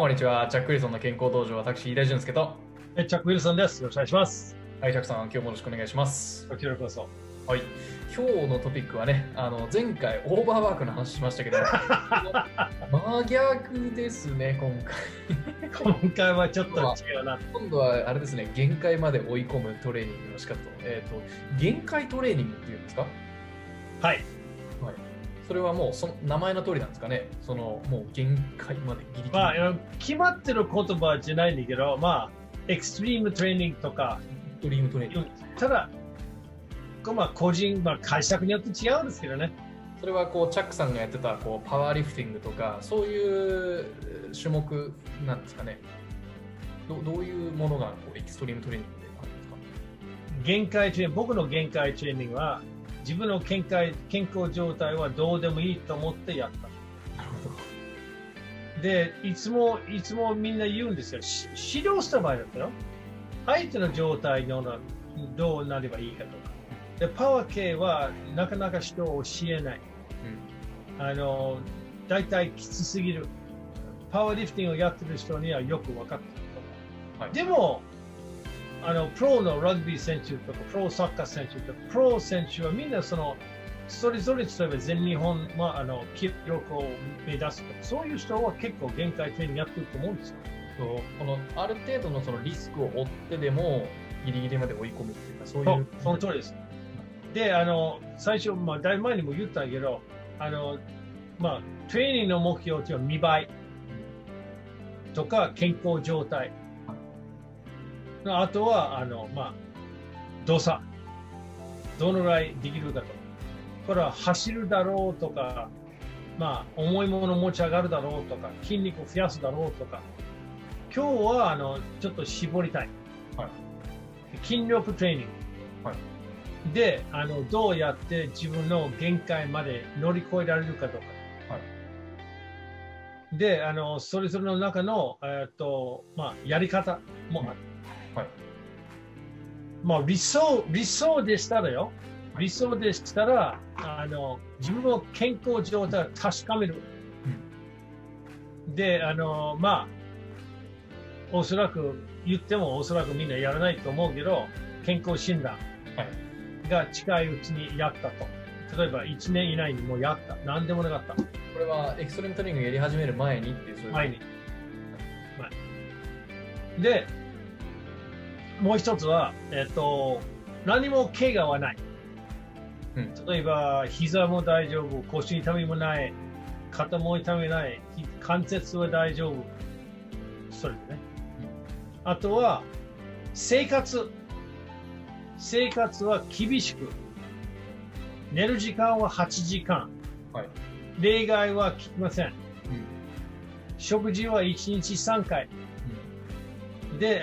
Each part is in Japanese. もこんにちは。チャック・ウィルソンの健康道場、私、飯田淳介とチャック・ウィルソンです。よろしくお願いします。はい、チャックさん、今日もよろしくお願いします。よろしくお願いします。はい。今日のトピックはね、前回オーバーワークの話しましたけど、真逆ですね、今回。今回はちょっと違うな。今度はあれですね、限界まで追い込むトレーニングの仕方と、限界トレーニングっていうんですか？はい。はい。それはもうその名前の通りなんですかね。そのもう限界までギリギリ、決まってる言葉じゃないんだけど、エクストリームトレーニングとかエクストリームトレーニング、ただ個人、解釈によって違うんですけどね。それはチャックさんがやってたパワーリフティングとかそういう種目なんですかね。 どういうものがエクストリームトレーニングであるんですか？限界トレーニング、僕の限界トレーニングは自分の健康状態はどうでもいいと思ってやった。なるほど。で、いつもみんな言うんですよ。指導した場合だったよ。相手の状態のどうなればいいかとか。で、パワー系はなかなか人を教えない。うん、だいたいきつすぎる。パワーリフティングをやってる人にはよく分かってると、はい、でもプロのラグビー選手とかプロサッカー選手とかプロ選手はみんなそれぞれ、例えば全日本は記録を目指すとかそういう人は結構限界点にやってると思うんですよ。ある程度のリスクを負ってでもギリギリまで追い込むっていうか、そういうその通りです。で最初、だいぶ前にも言ったけどトレーニングの目標というのは見栄えとか健康状態、あとは動作どのぐらいできるかと、これは走るだろうとか、重いもの持ち上がるだろうとか筋肉を増やすだろうとか、今日はちょっと絞りたい、はい、筋力トレーニング、はい、でどうやって自分の限界まで乗り越えられるかとか、はい、でそれぞれの中の、やり方もある。はい、理想でしたらよ、理想でしたら自分の健康状態を確かめる、うん、でおそらく言ってもおそらくみんなやらないと思うけど、健康診断が近いうちにやったと、例えば1年以内にもうやった、何でもなかった、これはエクストリームトレーニングやり始める前にっていう、そういう前に、でもう一つは、何も怪我はない、うん、例えば膝も大丈夫、腰痛みもない、肩も痛みない、関節は大丈夫、それでね、うん、あとは生活は厳しく、寝る時間は8時間、はい、例外は聞きません、うん、食事は1日3回で、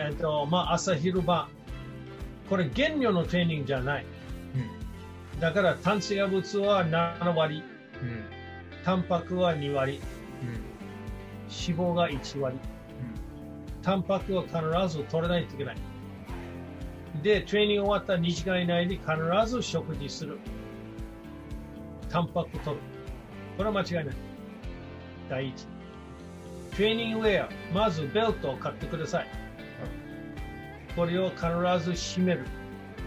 朝昼晩、これ減量のトレーニングじゃない、うん、だから炭水化物は7割、うん、タンパクは2割、うん、脂肪が1割、うん、タンパクは必ず取らないといけない、でトレーニング終わった2時間以内に必ず食事する、タンパク取る、これは間違いない。第一、トレーニングウェア、まずベルトを買ってください、これを必ず締める。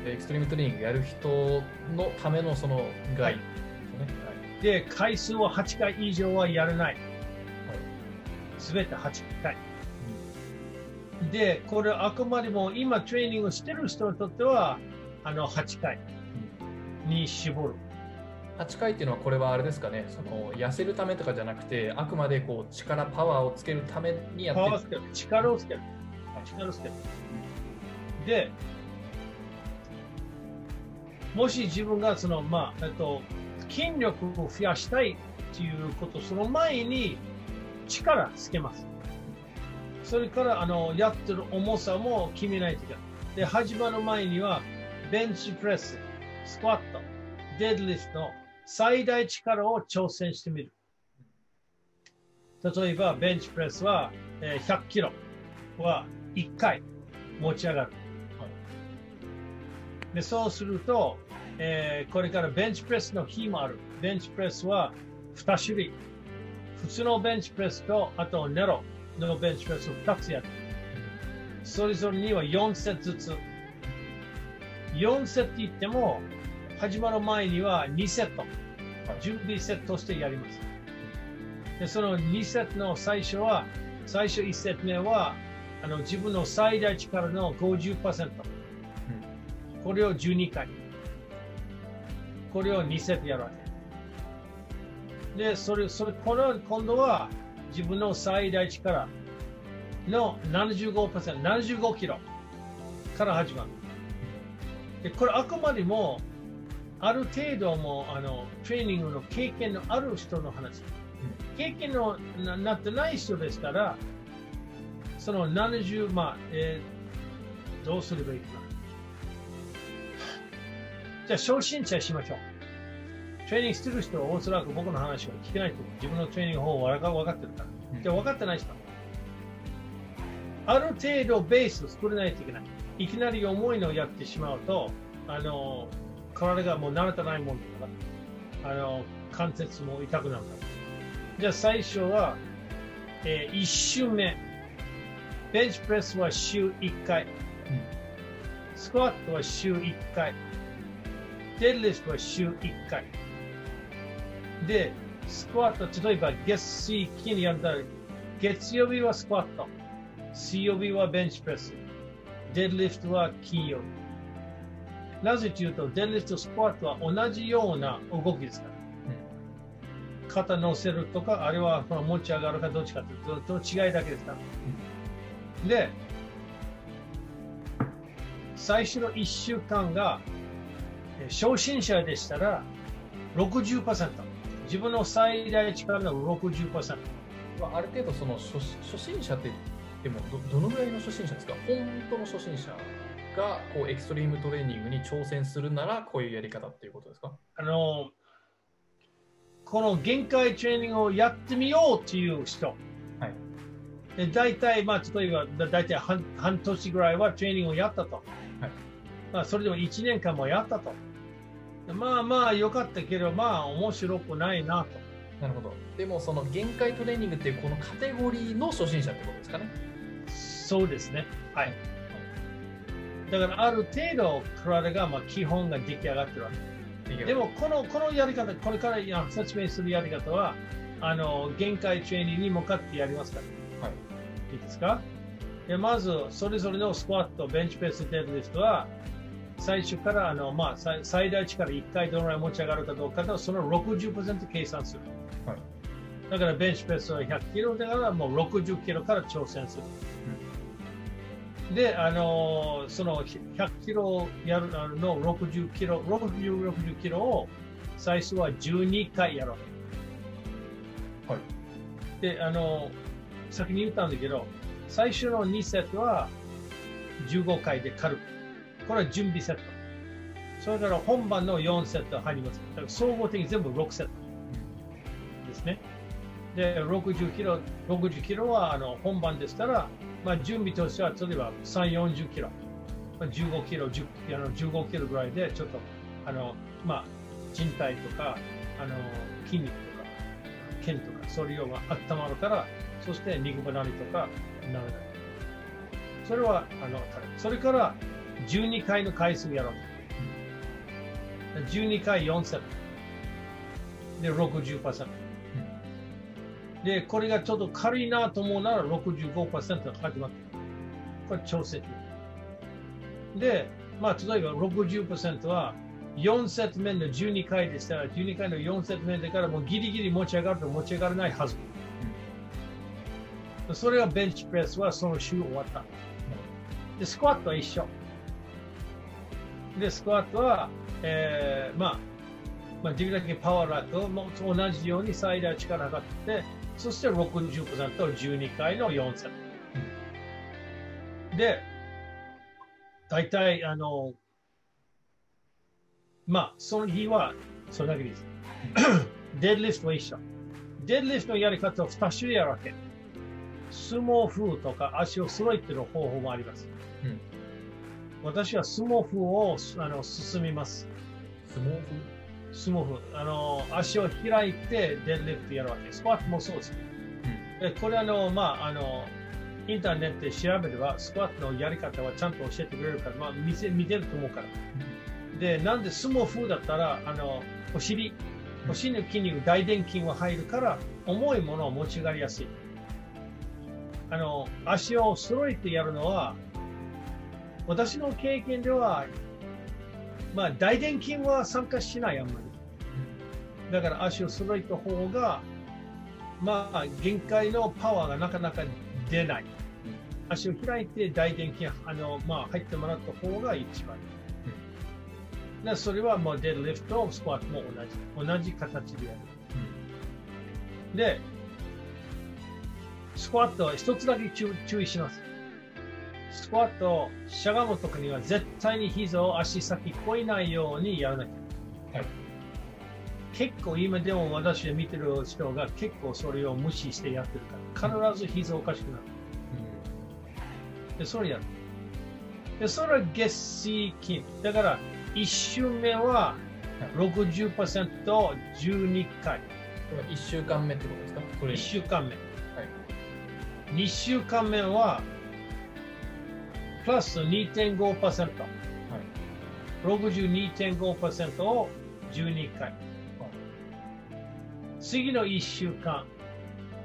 エクストリームトレーニングやる人のためのガイドで、回数は8回以上はやらない、すべて8回、うん、でこれあくまでも今トレーニングしてる人にとっては8回に絞る。8回っていうのはこれはあれですかね、痩せるためとかじゃなくて、あくまで力パワーをつけるためにやってる。パワーをつける、力をつける、力をつける。でもし自分が筋力を増やしたいということ、その前に力つけます。それからやってる重さも決めないといけない。で始まる前にはベンチプレス、スクワット、デッドリフトの最大力を挑戦してみる。例えばベンチプレスは100キロは1回持ち上がる。でそうすると、これからベンチプレスの日もある。ベンチプレスは2種類。普通のベンチプレスと、あとネロ、のベンチプレスを2つやる。それぞれには4セットずつ。4セットいっても、始まる前には2セット、準備セットしてやります。でその2セットの最初1セット目は、自分の最大力の 50%、これを12回、これを2セットやるわけで、これを今度は自分の最大力の 75%、75キロから始まる。でこれあくまでもある程度もトレーニングの経験のある人の話、経験のなってない人でしたら、その70、どうすればいいかな。じゃあ、初心者しましょう。トレーニングしてる人はおそらく僕の話は聞けないと思う。自分のトレーニング方法は分かってるから。じゃあ、分かってない人は。ある程度ベースを作らないといけない。いきなり重いのをやってしまうと、体がもう慣れてないもんだから、関節も痛くなるから。じゃあ、最初は、1周目。ベンチプレスは週1回。スクワットは週1回。デッドリフトは週1回。で、スクワット、例えば月水金やったら、月曜日はスクワット。水曜日はベンチプレス。デッドリフトは金曜日。なぜというと、デッドリフトとスクワットは同じような動きですから。肩乗せるとか、あるいは持ち上がるかどっちかというと、違いだけですから。で、最初の1週間が、初心者でしたら 60%、自分の最大力の 60%。ある程度その初心者って言っても どのぐらいの初心者ですか？本当の初心者がこうエクストリームトレーニングに挑戦するなら、こういうやり方っていうことですか？この限界トレーニングをやってみようっていう人。で大体、例えば大体半年ぐらいはトレーニングをやったと、それでも1年間もやったと、良かったけど、面白くないなと。なるほど。でも、その限界トレーニングっていうこのカテゴリーの初心者ってことですかね。そうですね。はい。だから、ある程度、体が基本が出来上がってるわけ。でも、このやり方、これから説明するやり方は、限界トレーニングに向かってやりますから。いいですか？でまず、それぞれのスクワット、ベンチプレス、デッドリフトは、最初から最大値から1回どのぐらい持ち上がるかどうかと、その 60% 計算する。だから、ベンチプレスは100キロだから、もう60キロから挑戦する。で、その100キロやるの60キロを最初は12回やろう。で、先に言ったんだけど、最初の2セットは15回で軽く。これは準備セット。それから本番の4セット入ります。だから総合的に全部6セットですね。で、60キロは本番でしたら、準備としては例えば3、40キロ、15キロ、15キロぐらいでちょっと、人体とか、筋肉とか、腱とか、それが温まるから、そして肉離れとかならない。それはそれから12回の回数やろう。12回4セットで 60%、でこれがちょっと軽いなと思うなら 65% が始まって、これ調整で、例えば 60% は4セット目の12回でしたら、12回の4セット目だから、もうギリギリ持ち上がると持ち上がらないはず。それがベンチプレスはその週終わった。で、スクワットは一緒。で、スクワットは、できるだけパワーラットを同じように最大力がかけて、そして 60% を12回の4セット。で、大体、その日はそれだけです。デッドリフトは一緒。デッドリフトのやり方を2種類やるわけ。相撲風とか足を揃えてる方法もあります。私は相撲風を進みます。相撲風。足を開いてデッドリフトやるわけ。スクワットもそうです。これインターネットで調べればスクワットのやり方はちゃんと教えてくれるから、見てると思うから。で、なんで相撲風だったらお尻の筋肉、大臀筋は入るから重いものを持ち上がりやすい。足を揃えてやるのは私の経験では、大臀筋は参加しない、あんまり。だから足を揃えた方が限界のパワーがなかなか出ない。足を開いて大臀筋入ってもらった方が一番いい。でそれはもうデッドリフト、スクワットも同じ形でやる。で、スクワットは一つだけ注意します。スクワット、しゃがむときには絶対に膝を足先超えないようにやらなきゃ。はい、結構今でも私が見てる人が結構それを無視してやってるから、必ず膝おかしくなる。で、それやる。で、それは月水金。だから、1週目は 60% 12回。これは1週間目ってことですか？これ1週間目。2週間目はプラス 2.5%、62.5% を12回、次の1週間、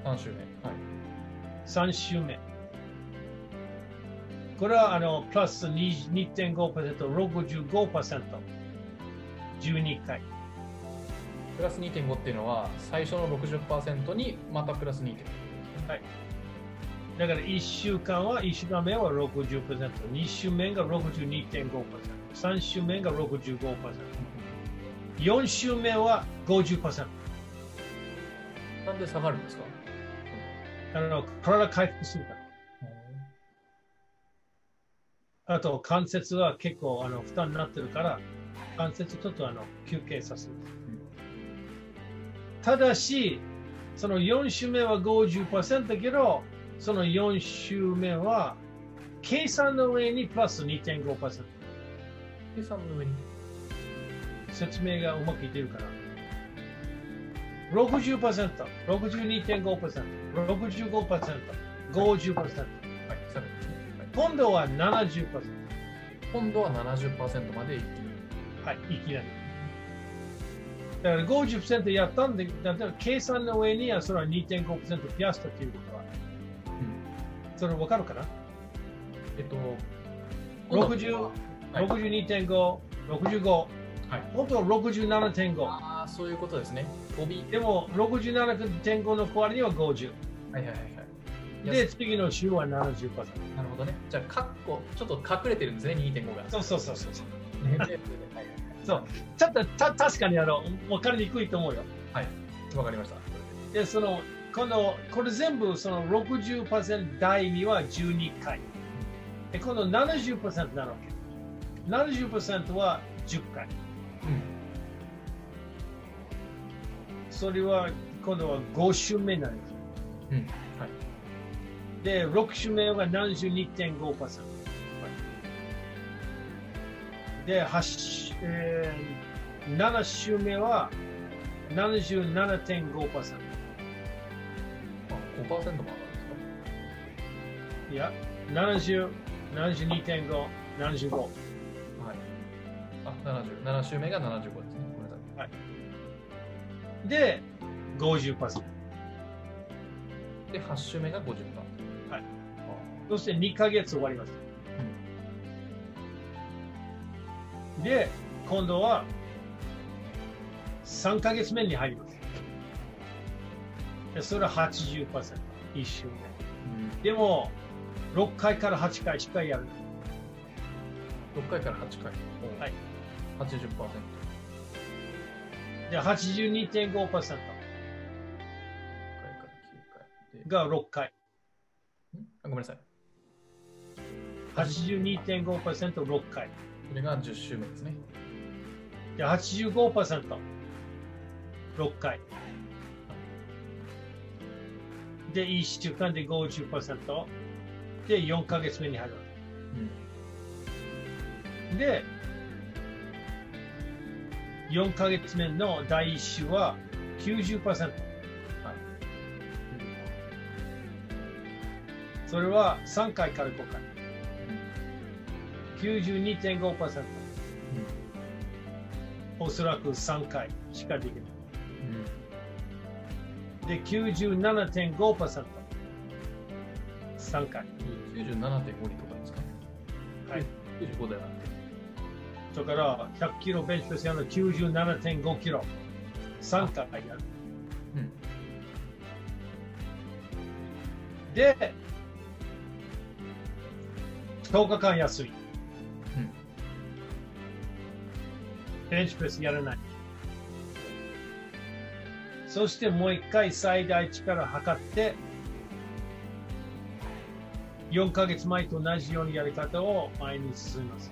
3週目、これはプラス 2.5%、65%、12回。プラス 2.5 っていうのは、最初の 60% にまたプラス 2.5。はい、だから1週間目は 60%、2週目が 62.5%、3週目が 65%、4週目は 50%。なんで下がるんですか？体回復するから。あと、関節は結構負担になってるから、関節ちょっと休憩させる。ただし、その4週目は 50% だけど、その4週目は計算の上にプラス 2.5%。 計算の上に説明がうまくいってるから 60%、62.5%、65%、50%、今度は 70%、今度は 70% までいきなり。はい、いきなり。だから 50% やったんで、だから計算の上にはそれは 2.5% 増やしたということは。それ分かるかな？60、62.5、65、本当は 67.5。ああ、そういうことですね。でも 67.5 の代わりには50。はいはいはい。で、次の週は 70%。なるほどね。じゃあ、ちょっと隠れてるんですね、2.5 が。そう。ちょっと確かに分かりにくいと思うよ。はい、分かりました。で、これ全部その 60% 台には12回。で、今度 70% なわけ。70% は10回。それは今度は5週目になります。で、6週目は 72.5%。で、7週目は 77.5%。5% も上がるんですか？いや、70、72.5、75。はい。あ、70。7週目が75ですね。ごめんなさい。はい。で、50%。で、8週目が 50%。はい。そして2ヶ月終わります。で、今度は3ヶ月目に入ります。それは 80%、1週目。でも、6回から8回しっかりやる。6回から8回。はい。80%。で、82.5%。6回から9回。が6回。ごめんなさい。82.5%、6回。これが10週目ですね。で、85%。6回。で、1週間で 50%。で、4ヶ月目に入るわけ。で、4ヶ月目の第1週は 90%。それは3回から5回 92.5%、 おそらく3回しかできない。で 97.5%、 3回 97.5 にとかですかね。はい、95だよな。だから100キロベンチプレスやるの 97.5 キロ3回やる。で、10日間休み。ベンチプレスやらない。そしてもう1回最大値から測って、4ヶ月前と同じようにやり方を毎日進みます。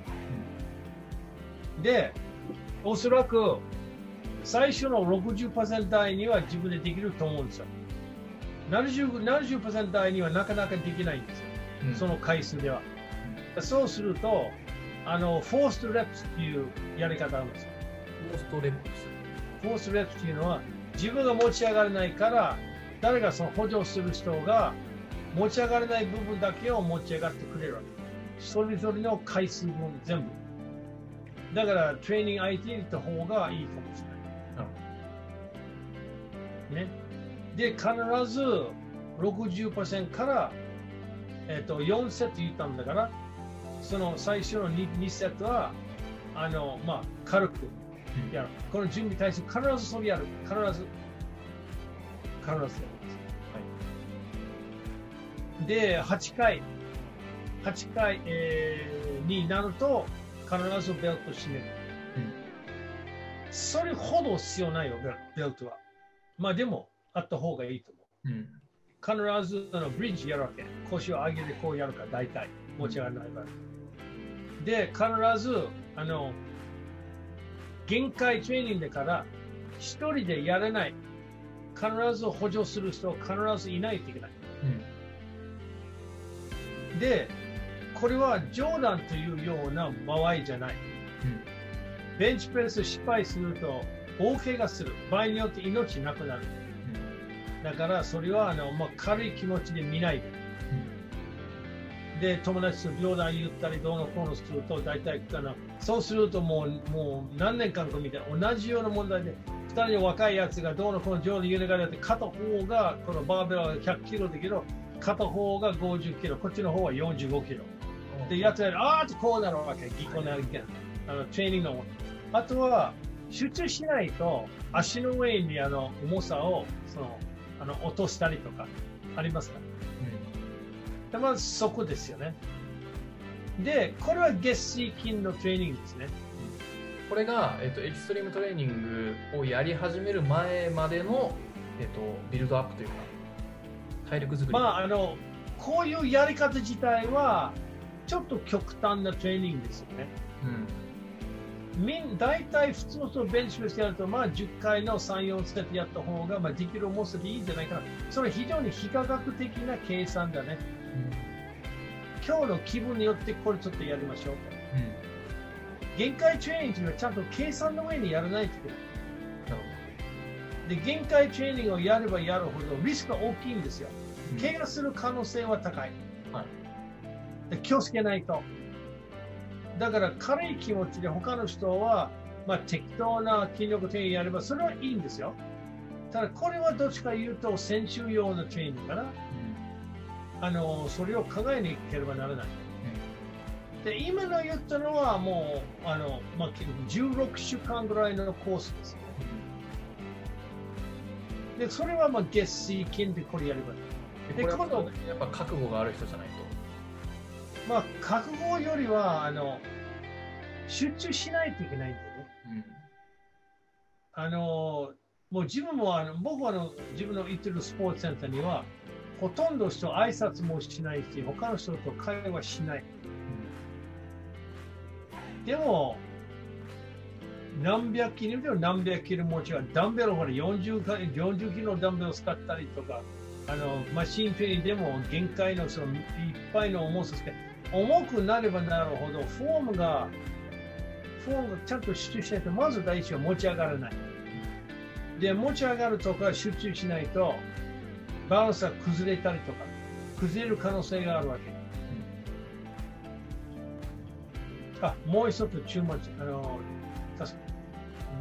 で、おそらく最初の 60% 台には自分でできると思うんですよ。70% 台にはなかなかできないんですよ、その回数では。そうすると、フォーストレプスっていうやり方あるんですよ。フォーストレプスっていうのは、自分が持ち上がれないから、誰がその補助する人が持ち上がれない部分だけを持ち上がってくれるわけ。それぞれの回数分全部。だから、トレーニング IT に行った方がいいかもしれない。ね。で、必ず 60% から、4セット言ったんだから、その最初の 2セットは軽くやる。この準備体操、必ずそれやる。必ずやります。はい、で、8回、になると、必ずベルト締める。それほど必要ないよ、ベルトは。まあでも、あった方がいいと思う。必ずブリッジやるわけ。腰を上げてこうやるから、大体持ち上がらない場合。で、必ず限界トレーニングだから、一人でやれない。必ず補助する人は必ずいないといけない。で、これは冗談というような場合じゃない。ベンチプレス失敗すると大怪我する。場合によって命なくなる。だからそれは軽い気持ちで見ないで。で、友達と冗談言ったりどうのこうのすると大体そうするともう何年間かみたいな同じような問題で、2人の若いやつがどうのこうの冗談言いながらやって、片方がこのバーベルは100キロだけど片方が50キロ、こっちの方は45キロ。で、やつがあーってこうなるわけ。ぎこなるけん。トレーニングの。あとは集中しないと足の上に重さを落としたりとかありますから、まずそこですよね。で、これは月水金のトレーニングですね。これが、エキストリームトレーニングをやり始める前までの、ビルドアップというか体力作り、こういうやり方自体はちょっと極端なトレーニングですよね。大体普通の人ベンチプレスやると、10回の3、4セットやった方ができる重さでいいんじゃないかな。それは非常に非科学的な計算だね。今日の気分によってこれちょっとやりましょう。限界トレーニングというのはちゃんと計算の上にやらないといけない。で、限界トレーニングをやればやるほどリスクが大きいんですよ。怪我する可能性は高い。で、気をつけないと。だから軽い気持ちで他の人は、適当な筋力トレーニングやればそれはいいんですよ。ただこれはどっちか言うと選手用のトレーニングから、それを考えにいければならない。で、今の言ったのはもう16週間ぐらいのコースです。で、それは月水金でこれやればいい。で、今度やっぱ覚悟がある人じゃないと。覚悟よりは集中しないといけないんだよね。もう自分も僕は自分の行ってるスポーツセンターにはほとんど人挨拶もしないし、他の人と会話しない。でも何百キロでも何百キロ持ちはダンベル、40キロのダンベルを使ったりとか、マシントレーニングでも限界のいっぱいの重さして。重くなればなるほどフォームがちゃんと集中しないと、まず第一は持ち上がらない。で、持ち上がるとか集中しないとバランスが崩れたりとか、崩れる可能性があるわけ。うん、あ、もう一つ注目、確か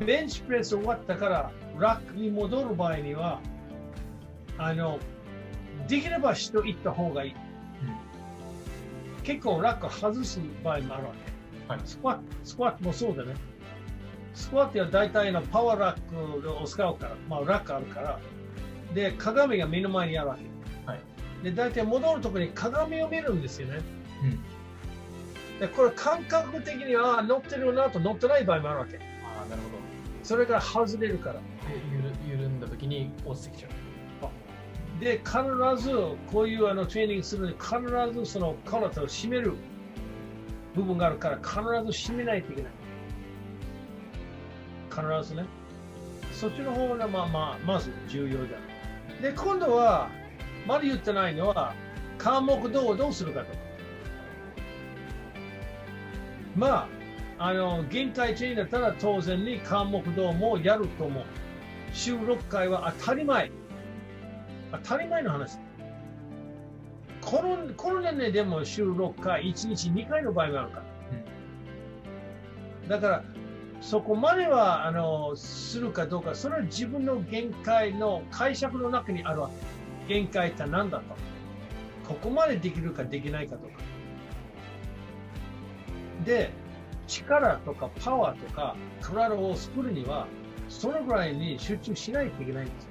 ベンチプレス終わったからラックに戻る場合には、できればしていった方がいい。うん、結構ラック外す場合もあるわけ。はい、スクワットもそうだね。スクワットは大体のパワーラックを使うから、まあ、ラックあるから、で、鏡が目の前にあるわけ。はい、で、大体戻るとこに鏡を見るんですよね。うん、で、これ感覚的には乗ってるなと乗ってない場合もあるわけ。ああ、なるほど。それから外れるから。緩んだ時に落ちてきちゃう。で、必ずこういうトレーニングするのに必ずその体を締める部分があるから必ず締めないといけない。必ずね。そっちの方がまず重要だ。で、今度は、まだ言ってないのは、カーモク動をどうするかと。まあ、限界値になったら当然にカーモク動もやると思う。週6回は当たり前。当たり前の話。この年齢でも週6回、1日2回の場合もあるから。うん、だから、そこまではするかどうか、それは自分の限界の解釈の中にあるわけ。限界って何だと。ここまでできるかできないかとか。で、力とかパワーとか体を作るには、そのぐらいに集中しないといけないんです。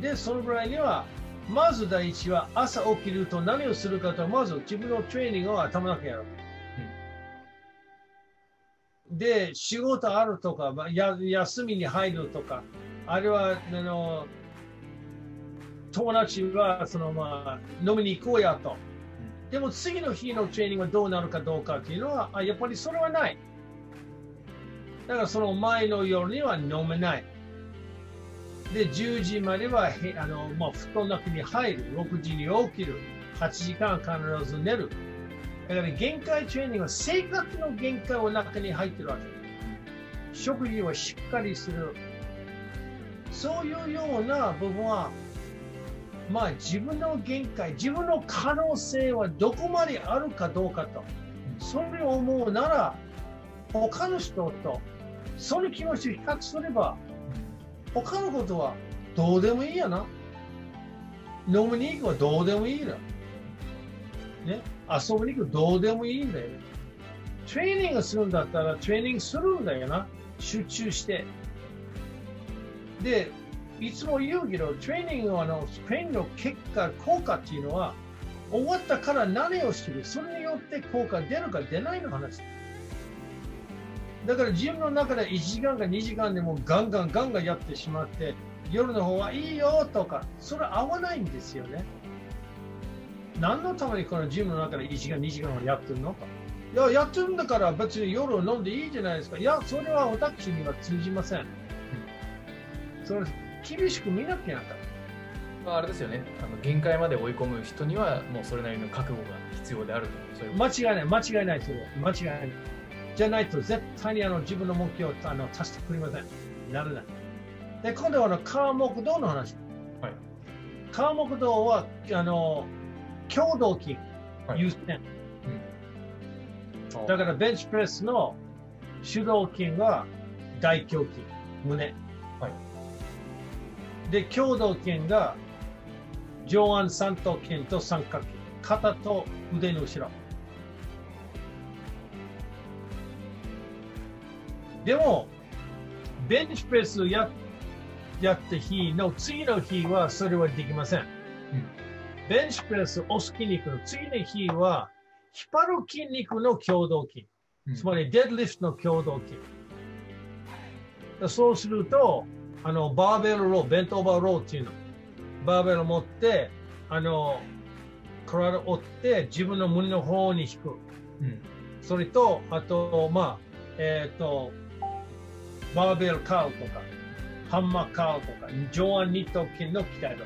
で、そのぐらいには、まず第一は朝起きると何をするかと、まず自分のトレーニングを頭の中にやる。で、仕事あるとか、休みに入るとか、あるいは、友達は飲みに行こうやと。でも次の日のトレーニングはどうなるかどうかっていうのは、やっぱりそれはない。だからその前の夜には飲めない。で、10時までは、布団の中に入る。6時に起きる。8時間必ず寝る。だから限界トレーニングは生活の限界の中に入ってるわけ。食事をしっかりする。そういうような部分は、まあ自分の限界、自分の可能性はどこまであるかどうかと。それを思うなら、他の人とその気持ちを比較すれば、他のことはどうでもいいやな。飲みに行くはどうでもいいな。ね、遊びに行くどうでもいいんだよね。トレーニングするんだったらトレーニングするんだよな。集中して。で、いつも言うけど、トレーニングはトレーニングの結果、効果っていうのは、終わったから何をする。それによって効果出るか出ないの話。だから自分の中で1時間か2時間でもガンガンやってしまって、夜の方はいいよとか、それ合わないんですよね。何のためにこのジムの中で1時間2時間やってるのか。いや、やってるんだから別に夜を飲んでいいじゃないですか。いや、それは私には通じません。それ厳しく見なきゃなった。まあ、あれですよね。限界まで追い込む人にはもうそれなりの覚悟が必要であると。そういう間違いない、間違いないそれは。間違いない。じゃないと絶対に自分の目標を達してくれません。ならない。で、今度はカーモク動の話。はい、カーモク動は共同筋優先、はい、うん、だからベンチプレスの主導筋は大胸筋、胸、はい、で共同筋が上腕三頭筋と三角筋、肩と腕の後ろ。でもベンチプレスをやった日の次の日はそれはできません。うん、ベンチプレスを押す筋肉の次の日は、引っ張る筋肉の共同筋。つまり、デッドリフトの共同筋。うん、そうすると、バーベルロー、ベントオーバーローっていうの。バーベルを持って、体を折って、自分の胸の方に引く。うん、それと、あと、バーベルカウとか、ハンマーカウとか、上腕二頭筋の鍛え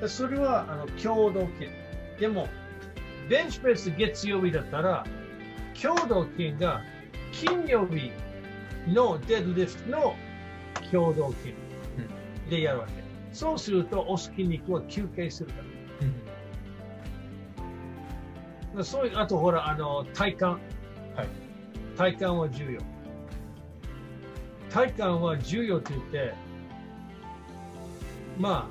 方。それは共同筋。でも、ベンチプレス月曜日だったら、共同筋が金曜日のデッドリフトの共同筋でやるわけ。うん、そうすると、押す筋肉は休憩するから。うん、そういう、あとほら、体幹、はい、体幹は重要。体幹は重要と言って、まあ、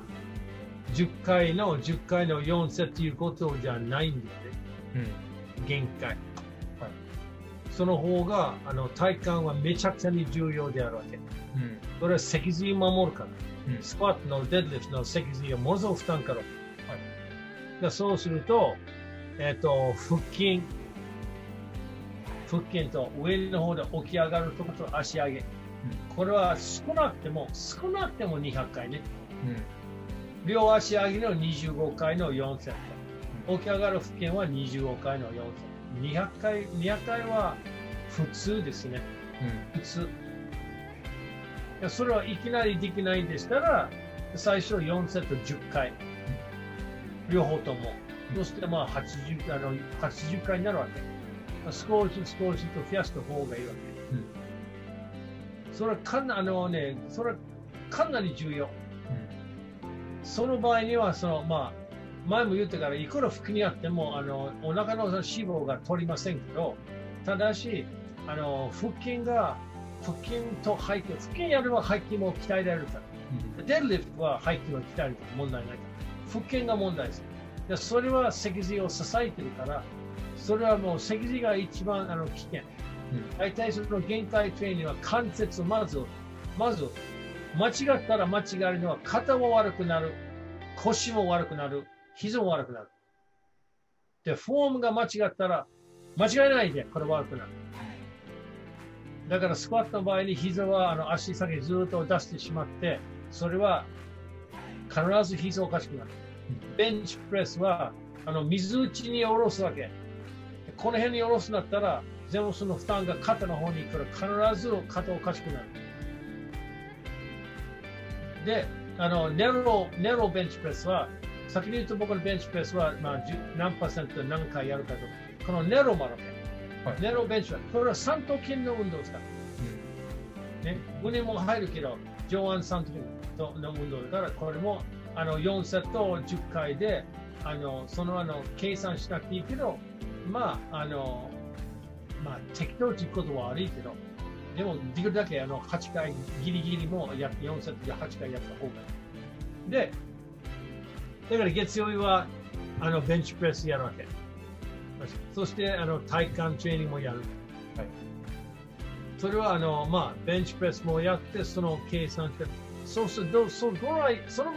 10回の4セットいうことじゃないんだよね、うん、限界、はい、その方が体幹はめちゃくちゃに重要であるわけ、うん、それは脊髄を守るから、うん、スクワットのデッドリフトの脊髄をものすごく負担から、はい、そうすると、腹筋と上の方で起き上がるところと足上げ、うん、これは少なくても200回ね、うん、両足上げの25回の4セット、うん、起き上がる腹筋は25回の4セット、200回は普通ですね、うん、普通。それはいきなりできないんでしたら最初4セット10回、うん、両方とも、うん、そしてまあ80回になるわけ。少し少しと増やした方がいいわけ、うん、それはかなり重要、うん、その場合にはまあ、前も言ったからいくら服にあってもお腹の脂肪が取りませんけど、ただし腹筋やれば背筋も鍛えられるから、うん、デッドリフトは背筋を鍛えるから問題ないから、腹筋が問題です。でそれは脊髄を支えてるから、それはもう脊髄が一番危険。大体その限界トレーニングは関節、まず間違ったら間違えるのは肩も悪くなる、腰も悪くなる、膝も悪くなる。で、フォームが間違ったら間違えないで、これ悪くなる。だからスクワットの場合に膝は足先ずっと出してしまって、それは必ず膝おかしくなる。ベンチプレスは水打ちに下ろすわけ。この辺に下ろすんだったら、全部その負担が肩の方に行くから必ず肩おかしくなる。で、ネロベンチプレスは、先に言うと僕のベンチプレスは、まあ、何パーセント何回やるかと、このネロもあるわけ。ネロベンチは、これは三頭筋の運動ですから。ね、胸も入るけど、上腕三頭筋の運動だから、これも4セットを10回で、計算しなくていいけど、まあ適当ということは悪いけど、でもできるだけ8回ギリギリもやって4セットで8回やった方がいい。で、だから月曜日はベンチプレスやるわけ。そして体幹トレーニングもやる。はい、それはベンチプレスもやってその計算して、そうするとそのぐら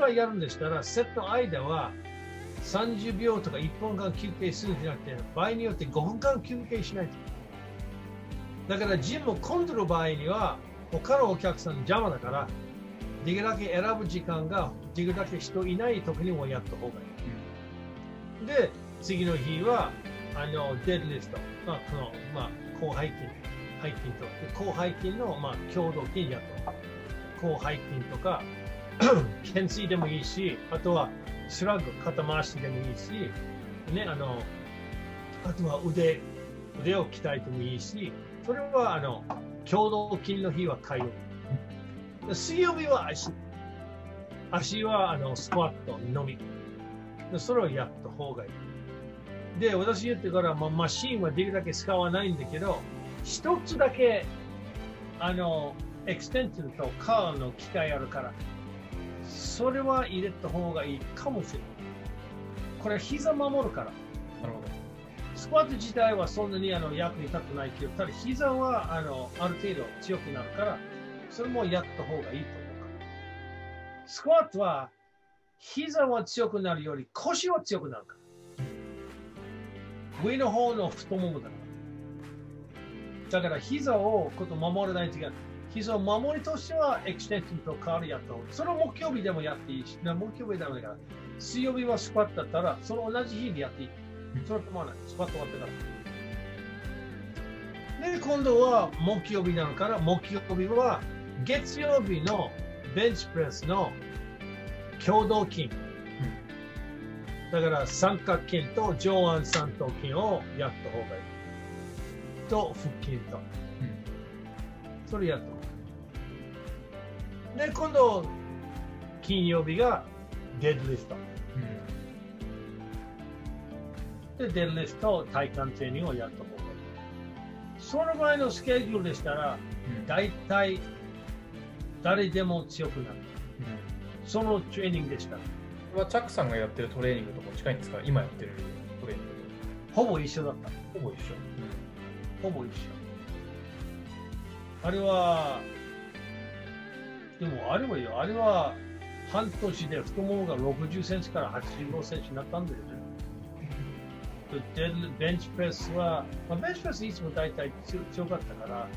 いやるんでしたらセット間は。30秒とか1分間休憩するんじゃなくて、場合によって5分間休憩しないと。だからジムを混んでる場合には他のお客さんの邪魔だから、できるだけ選ぶ時間ができるだけ人いない時にもやった方がいい。うん、で次の日はデッドリフト、後背筋の強度筋やと、後背筋とか懸垂でもいいし、あとはスラッグ、肩回しでもいいし、ね、あとは腕を鍛えてもいいし、それは強度筋の日は火曜日。水曜日は足はスクワットのみ。それをやった方がいい。で、私言ってから、まあ、マシンはできるだけ使わないんだけど、一つだけエクステンションとカーの機械あるから、それは入れた方がいいかもしれない。これは膝守るから。なるほど。スクワット自体はそんなに役に立ってないけど、ただ膝はある程度強くなるから、それもやった方がいいと思うから。スクワットは膝は強くなるより腰は強くなるから。上の方の太ももだから。だから膝を守らないといけない。膝を守りとしてはエクステンションと代わりやった方がいい。その木曜日でもやっていいし、木曜日でもいいから、水曜日はスクワットだったら、その同じ日にやっていい。それは構わない。スクワット終わってから。で、今度は木曜日なのから、木曜日は月曜日のベンチプレスの強動筋。だから三角筋と上腕三頭筋をやった方がいい。と、腹筋と。それやった。で、今度、金曜日がデッドリフト。で、デッドリフト、体幹トレーニングをやったほうがいい。その場合のスケジュールでしたら、大体誰でも強くなる。そのトレーニングでした。はチャックさんがやってるトレーニングとも近いんですか？今やってるトレーニングと。ほぼ一緒だった。ほぼ一緒。うん、ほぼ一緒。あれは、でもあれはいいよ。あれは半年で太ももが60センチから85センチになったんだよね。ベンチプレスは、まあ、ベンチプレスいつも大体強かったから、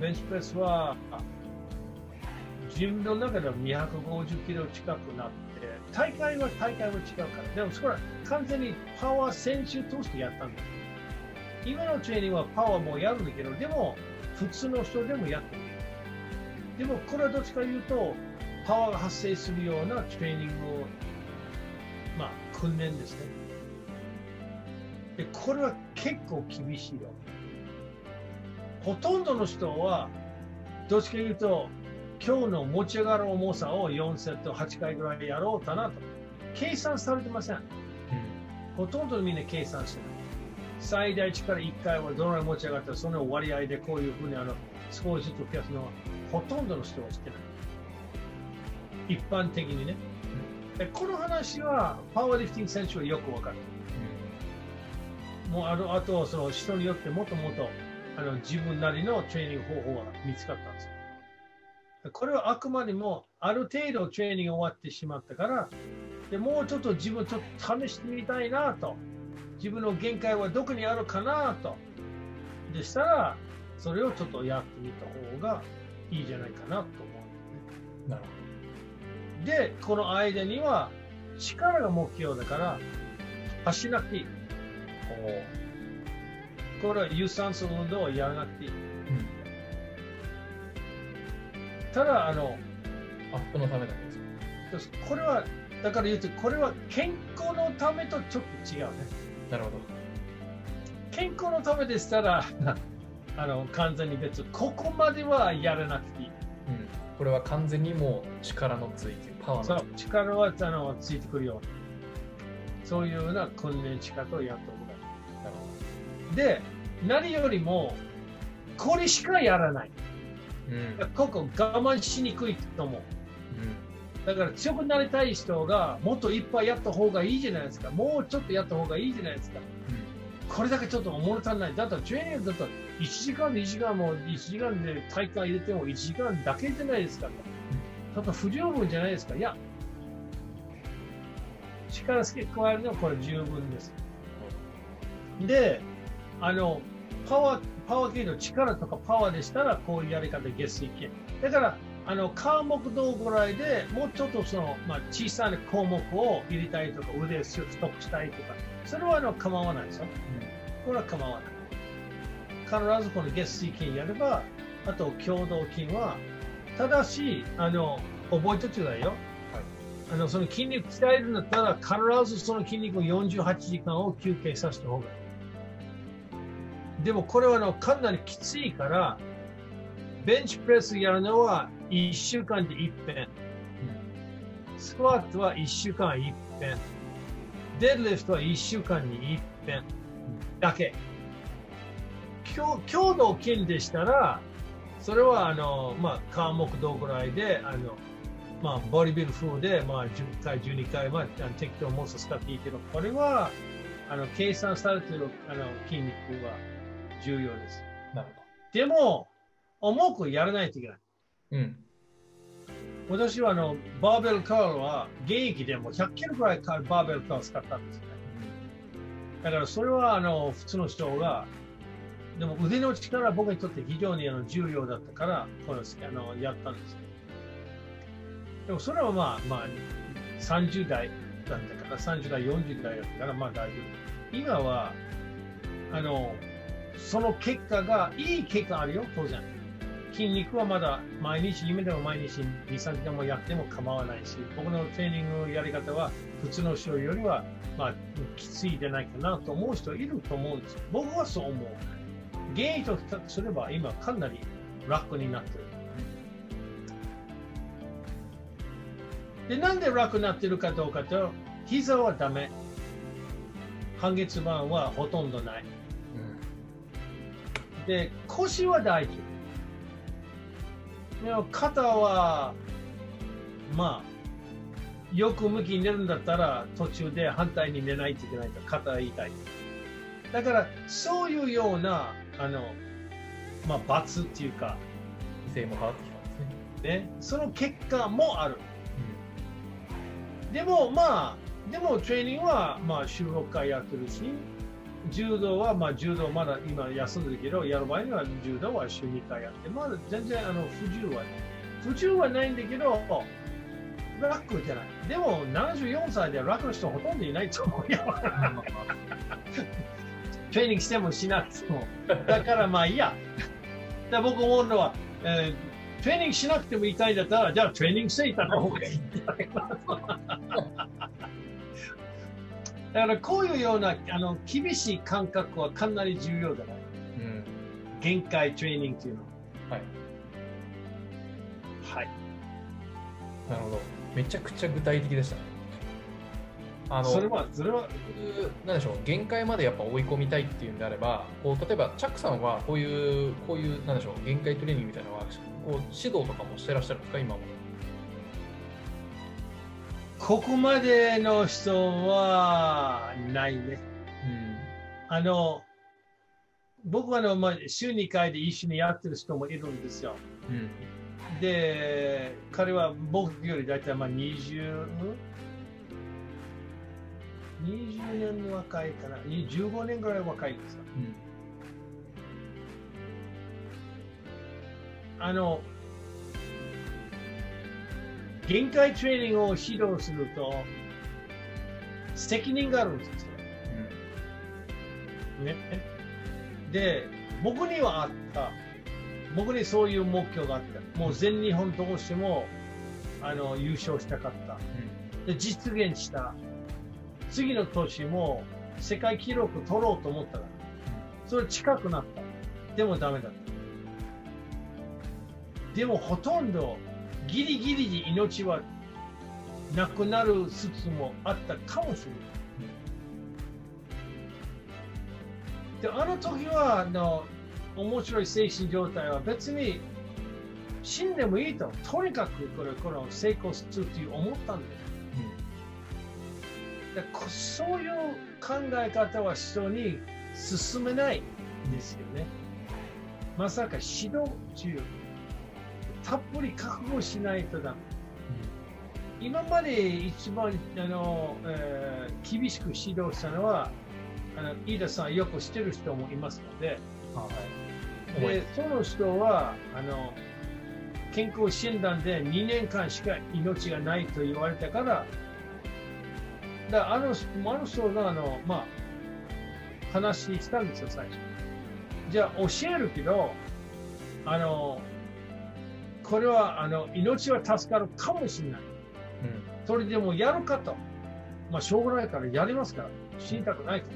ベンチプレスは、自分の中では250キロ近くなって、大会は違うから、でもそれは完全にパワー選手としてやったんだよ。今のトレーニングはパワーもやるんだけど、でも普通の人でもやってみる。でもこれはどっちかいうと、パワーが発生するようなトレーニングを、まあ、訓練ですね。でこれは結構厳しいよ。ほとんどの人はどっちか言うと今日の持ち上がる重さを4セット8回ぐらいやろうかなと計算されてません。ほとんどみんな計算してない。最大値から1回はどのぐらい持ち上がったらその割合でこういうふうに少しずつ増やすのはほとんどの人はしてない。一般的にね。でこの話はパワーリフティング選手はよく分かる。もうあとその人によってもともと自分なりのトレーニング方法が見つかったんですよ。これはあくまでもある程度トレーニングが終わってしまったからでもうちょっと自分ちょっと試してみたいなと自分の限界はどこにあるかなとでしたらそれをちょっとやってみた方がいいじゃないかなと思うんだよね。なるほど。でこの間には力が目標だから走らなくていい。これは有酸素運動をやらなくていい。ただアップのためだけです。これはだから言うとこれは健康のためとちょっと違うね。なるほど。健康のためでしたら完全に別にここまではやらなくていい。うん、これは完全にもう力のついてパワーのついて力はついてくるように。そういうような訓練仕方をやっておく。で、何よりもこれしかやらない。うん、ここ我慢しにくいと思う。うん、だから強くなりたい人がもっといっぱいやった方がいいじゃないですか。もうちょっとやった方がいいじゃないですか。うん、これだけちょっと物足りない。だったらトレーニングだったら1時間で1時間で体幹入れても1時間だけじゃないですか。うん、ちょっと不十分じゃないですか。いや力付け加えるのはこれ十分です。で、パワー系の力とかパワーでしたらこういうやり方で下水系。だから科目動ぐらいでもうちょっとその、まあ、小さな項目を入れたいとか腕を太くしたいとかそれは構わないですよ。これは構わない。必ずこの下水筋やればあと共同筋はただし覚えておいてくださいよ。その筋肉鍛えるんだったら必ずその筋肉を48時間を休憩させた方がいい。でもこれはかなりきついからベンチプレスやるのは1週間で一遍、スクワットは1週間一遍、デッドリフトは1週間に一遍だけ。強度筋でしたらそれはまあ科目どぐらいでまあ、ボディビル風で、まあ、10回、12回は適当にもう少し使っていいけど、これは計算されている筋肉は重要です。なるほど。でも、重くやらないといけない。うん、私はバーベルカールは現役でも100キロくらいバーベルカールを使ったんですね。だからそれは普通の人が、でも腕の力は僕にとって非常に重要だったから、これやったんです。でもそれはまあ30代だったから30代40代だったからまあ大丈夫。今はその結果がいい結果あるよ。当然筋肉はまだ毎日夢でも毎日2、3時間もやっても構わないし僕のトレーニングやり方は普通の人よりはまあきついじゃないかなと思う人いると思うんですよ。僕はそう思う。現役と比較すれば今かなり楽になってる。でなんで楽になってるかどうかというと膝はダメ。半月板はほとんどない、うん、で腰は大丈夫。でも肩はまあ横向きに寝るんだったら途中で反対に寝ないといけないと肩が痛い。だからそういうようなまあ、罰っていうか性も変わってきたんですね。その結果もある、うん、でもトレーニングはまあ週6回やってるし、柔道はまあ柔道まだ今休んでるけどやる前には柔道は週2回やって、まだ全然不自由はないんだけど楽じゃない。でも74歳で楽な人ほとんどいないと思うよトレーニングしてもしなくても。だからまあいいや。だ僕思うのは、トレーニングしなくても痛いんだったら、じゃあトレーニングしていた方がいいんじゃないかなだからこういうような厳しい感覚はかなり重要じゃない、うん、限界トレーニングというのは。はい、はい、なるほど。めちゃくちゃ具体的でしたね。それは何でしょう、限界までやっぱ追い込みたいっていうんであれば、こう例えばチャックさんはこういう何でしょう、限界トレーニングみたいなのはこう指導とかもしてらっしゃるんですか、今も。ここまでの人はないね。うん、僕はまあ、週2回で一緒にやってる人もいるんですよ。うん、で彼は僕より大体まあ20年若いかな、15年ぐらい若いんですよ、うん、限界トレーニングを指導すると責任があるんですよ、うん、ね。で僕にそういう目標があった。もう全日本どうしても優勝したかった、うん、で実現した。次の年も世界記録取ろうと思ったから、それ近くなった。でもダメだった。でもほとんどギリギリに命はなくなるつつもあったかもしれない。で、時は面白い精神状態は別に死んでもいいと、とにかくこれを成功するという思ったんだよ。そういう考え方は人に進めないんですよね。まさか指導中、たっぷり覚悟しないとダメ。うん、今まで一番厳しく指導したのは飯田さんよくしてる人もいますので、はい、でその人は健康診断で2年間しか命がないと言われたから。あの人がまあ、話に来たんですよ、最初。じゃあ教えるけどこれは命は助かるかもしれない、うん、それでもやるかと、まあ、しょうがないからやりますから死にたくないと。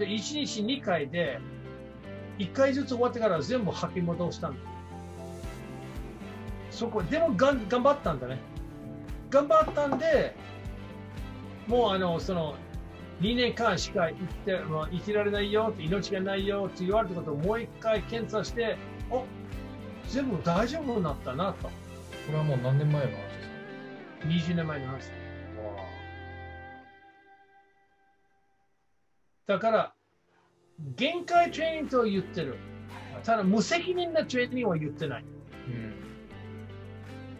で1日2回で1回ずつ終わってから全部吐き戻したんだ。そこでも頑張ったんだね。頑張ったんでもうその2年間しか生きられないよって、命がないよって言われたことをもう一回検査して、お、全部大丈夫になったなと。これはもう何年前の話ですか？20年前の話です。だから、限界トレーニングと言ってる。ただ、無責任なトレーニングは言ってない。うん、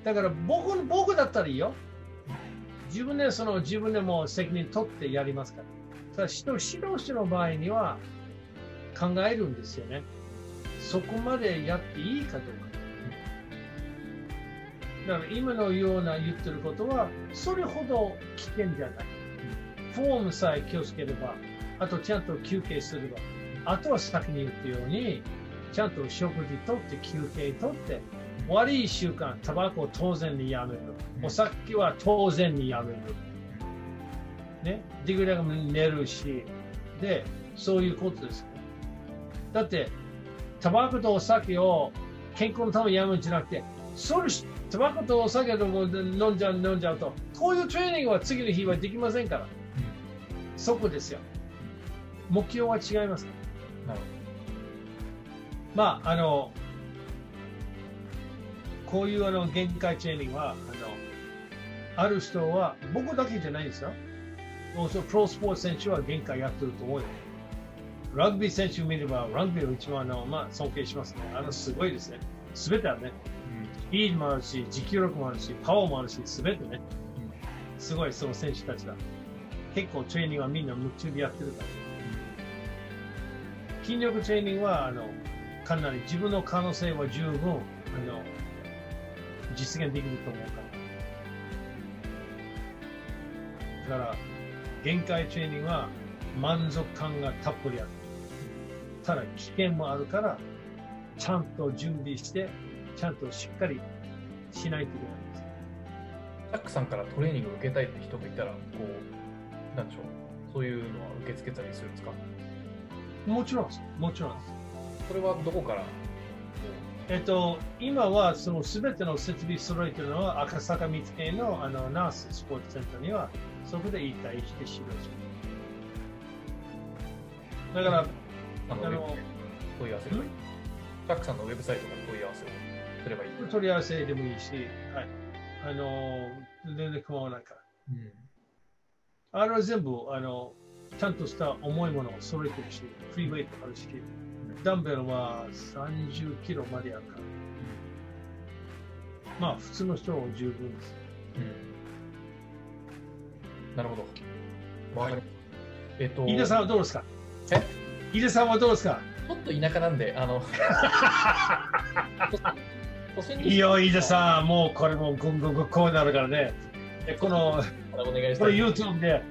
だから僕だったらいいよ。自分でも責任取ってやりますから。ただ人を指導者の場合には考えるんですよね。そこまでやっていいかどうか。だから今のような言ってることはそれほど危険じゃない。フォームさえ気をつければ、あとちゃんと休憩すれば、あとは先に言ったようにちゃんと食事とって休憩とって。悪い習慣、タバコを当然にやめる。お酒は当然にやめる。ね。できるだけ寝るし。で、そういうことです。だって、タバコとお酒を健康のためにやめるんじゃなくて、タバコとお酒を飲んじゃうと、こういうトレーニングは次の日はできませんから。即ですよ。目標は違いますか。なるほど。まあこういう限界トレーニングはある人は僕だけじゃないんですよ。プロスポーツ選手は限界やってると思うよ。ラグビー選手を見ればラグビーを一番尊敬しますね。すごいですね。すべてあるね。スピードもあるし、持久力もあるし、パワーもあるし、すべてね。すごい、その選手たちが。結構トレーニングはみんな夢中でやってるから。筋力トレーニングはかなり自分の可能性は十分実現できると思うから。だから、限界トレーニングは満足感がたっぷりある。ただ、危険もあるから、ちゃんと準備して、ちゃんとしっかりしないといけないんです。ジャックさんからトレーニングを受けたいって人がいたら、なんでしょう、そういうのは受け付けたりするんですか？もちろんです。もちろんです。それはどこから？今はその全ての設備揃えてるのは赤坂見附のナーススポーツセンターにはそこで引退してしまう。だから問い合わせればいい。ジャックさんのウェブサイトから問い合わせをすればいい。問い合わせでもいいし、はい、全然構わないから。うん、あれは全部ちゃんとした重いものを揃えてるし、フリーウェイトもあるし。ダンベルは30キロまであるから、まあ普通の人は十分です。うん、なるほど。はい、飯田さんはどうですか？飯田さんはどうですか？ちょっと田舎なんで、いいよ、飯田さん、もうこれもゴンゴンゴンこうなるからね。これ YouTube で、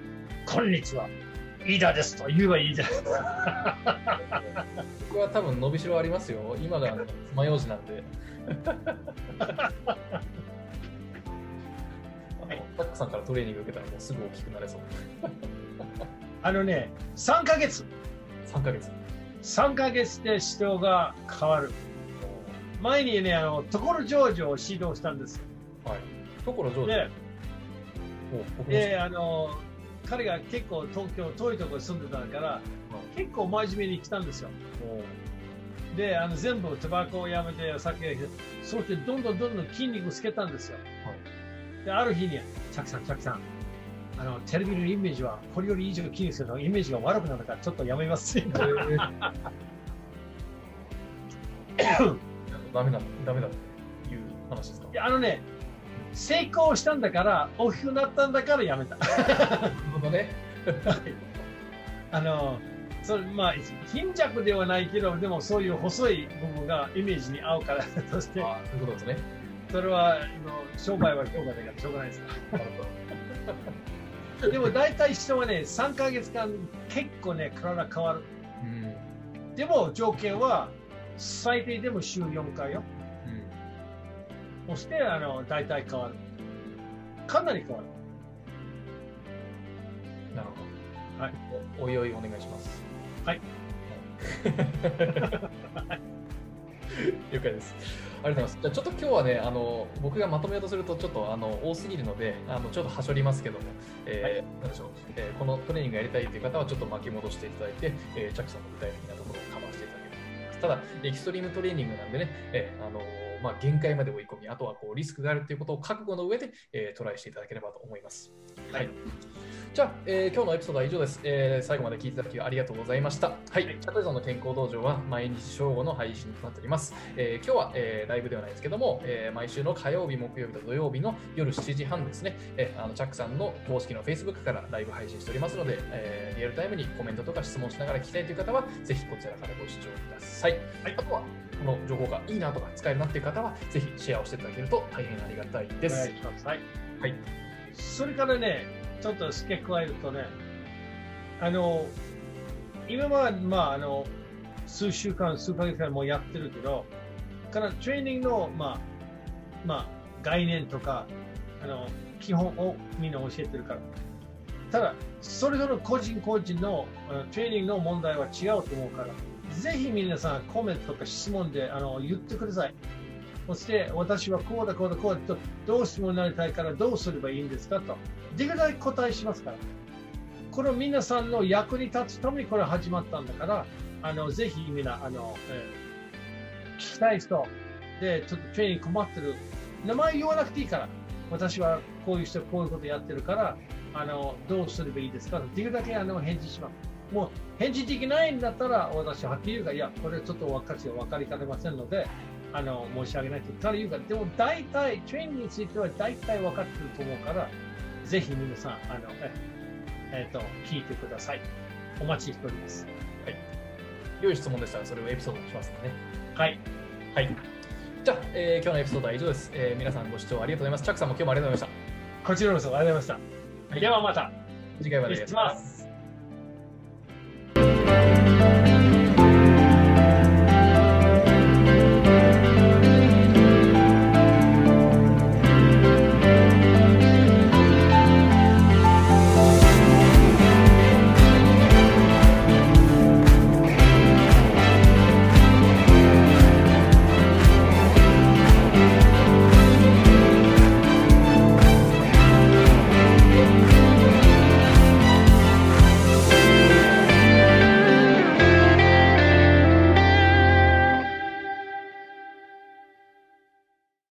こんにちは。飯田ですと言えばいいじゃん。僕は多分伸びしろありますよ。今が爪楊枝なんで。タックさんからトレーニング受けたらもうすぐ大きくなれそう。3ヶ月。3ヶ月。3ヶ月で指導が変わる。前にね所ジョージを指導したんです。はい。所ジョージ。で彼が結構東京遠いところに住んでたから結構真面目に来たんですよ。で全部タバコをやめてお酒をやめて、そうしてどんどん筋肉つけたんですよ。である日に「チャックさんテレビのイメージはこれより以上筋肉するのイメージが悪くなるからちょっとやめます」ってダメだっていう話ですか？成功したんだから大きくなったんだからやめた。まあ貧弱ではないけどでもそういう細い部分がイメージに合うからとして。ああ、そういうことですね。それは商売だからしょうがないですから。でも大体人はね3ヶ月間結構ね体変わる。うん、でも条件は最低でも週4回よ。そして大体変わる。かなり変わる。なるほど。はい。おいおいお願いします。はい。了解です。ありがとうございます。じゃあちょっと今日はね僕がまとめようとするとちょっと多すぎるのでちょっとはしょりますけども、なんでしょう、このトレーニングやりたいという方はちょっと巻き戻していただいて、チャックさんの具体的なところをカバーしていただければと思います。ただエキストリームトレーニングなんでね、まあ限界まで追い込み、あとはリスクがあるということを覚悟の上で、トライしていただければと思います。はい。じゃあ、今日のエピソードは以上です。最後まで聞いていただきありがとうございました。はい。チャトリゾンの健康道場は毎日正午の配信となっております。今日は、ライブではないですけども、毎週の火曜日、木曜日と土曜日の夜7時半ですね、チャックさんの公式の Facebook からライブ配信しておりますので、リアルタイムにコメントとか質問しながら聞きたいという方は、ぜひこちらからご視聴ください。はい。あとは、この情報がいいなとか使えるなっていう方はぜひシェアをしていただけると大変ありがたいです。はい。はい。それからね、ちょっと付け加えるとね、今は数週間、数ヶ月間もやってるけど、からトレーニングの概念とか基本をみんな教えてるから。ただそれぞれ個人のトレーニングの問題は違うと思うから。ぜひ皆さんコメントとか質問で言ってください。そして私はこうだとどうしてもなりたいからどうすればいいんですかと。できるだけ答えしますから。これ皆さんの役に立つためにこれ始まったんだから、ぜひみんな聞きたい人でちょっとトレーニング困ってる、名前言わなくていいから、私はこういう人こういうことやってるからどうすればいいですかっていうだけ返事します。もう返事できないんだったら私はっきり言うが、いやこれちょっと私は分かりかねませんので申し訳ないと言ったら言うが、でも大体トレーニングについては大体分かってると思うから、ぜひ皆さん聞いてください。お待ちしております。はい、良い質問でしたらそれをエピソードにしますので、ね。はいはい。じゃあ、今日のエピソードは以上です、皆さんご視聴ありがとうございます。チャックさんも今日もありがとうございました。こちらこそありがとうございました。はい、ではまた次回まで。失礼します。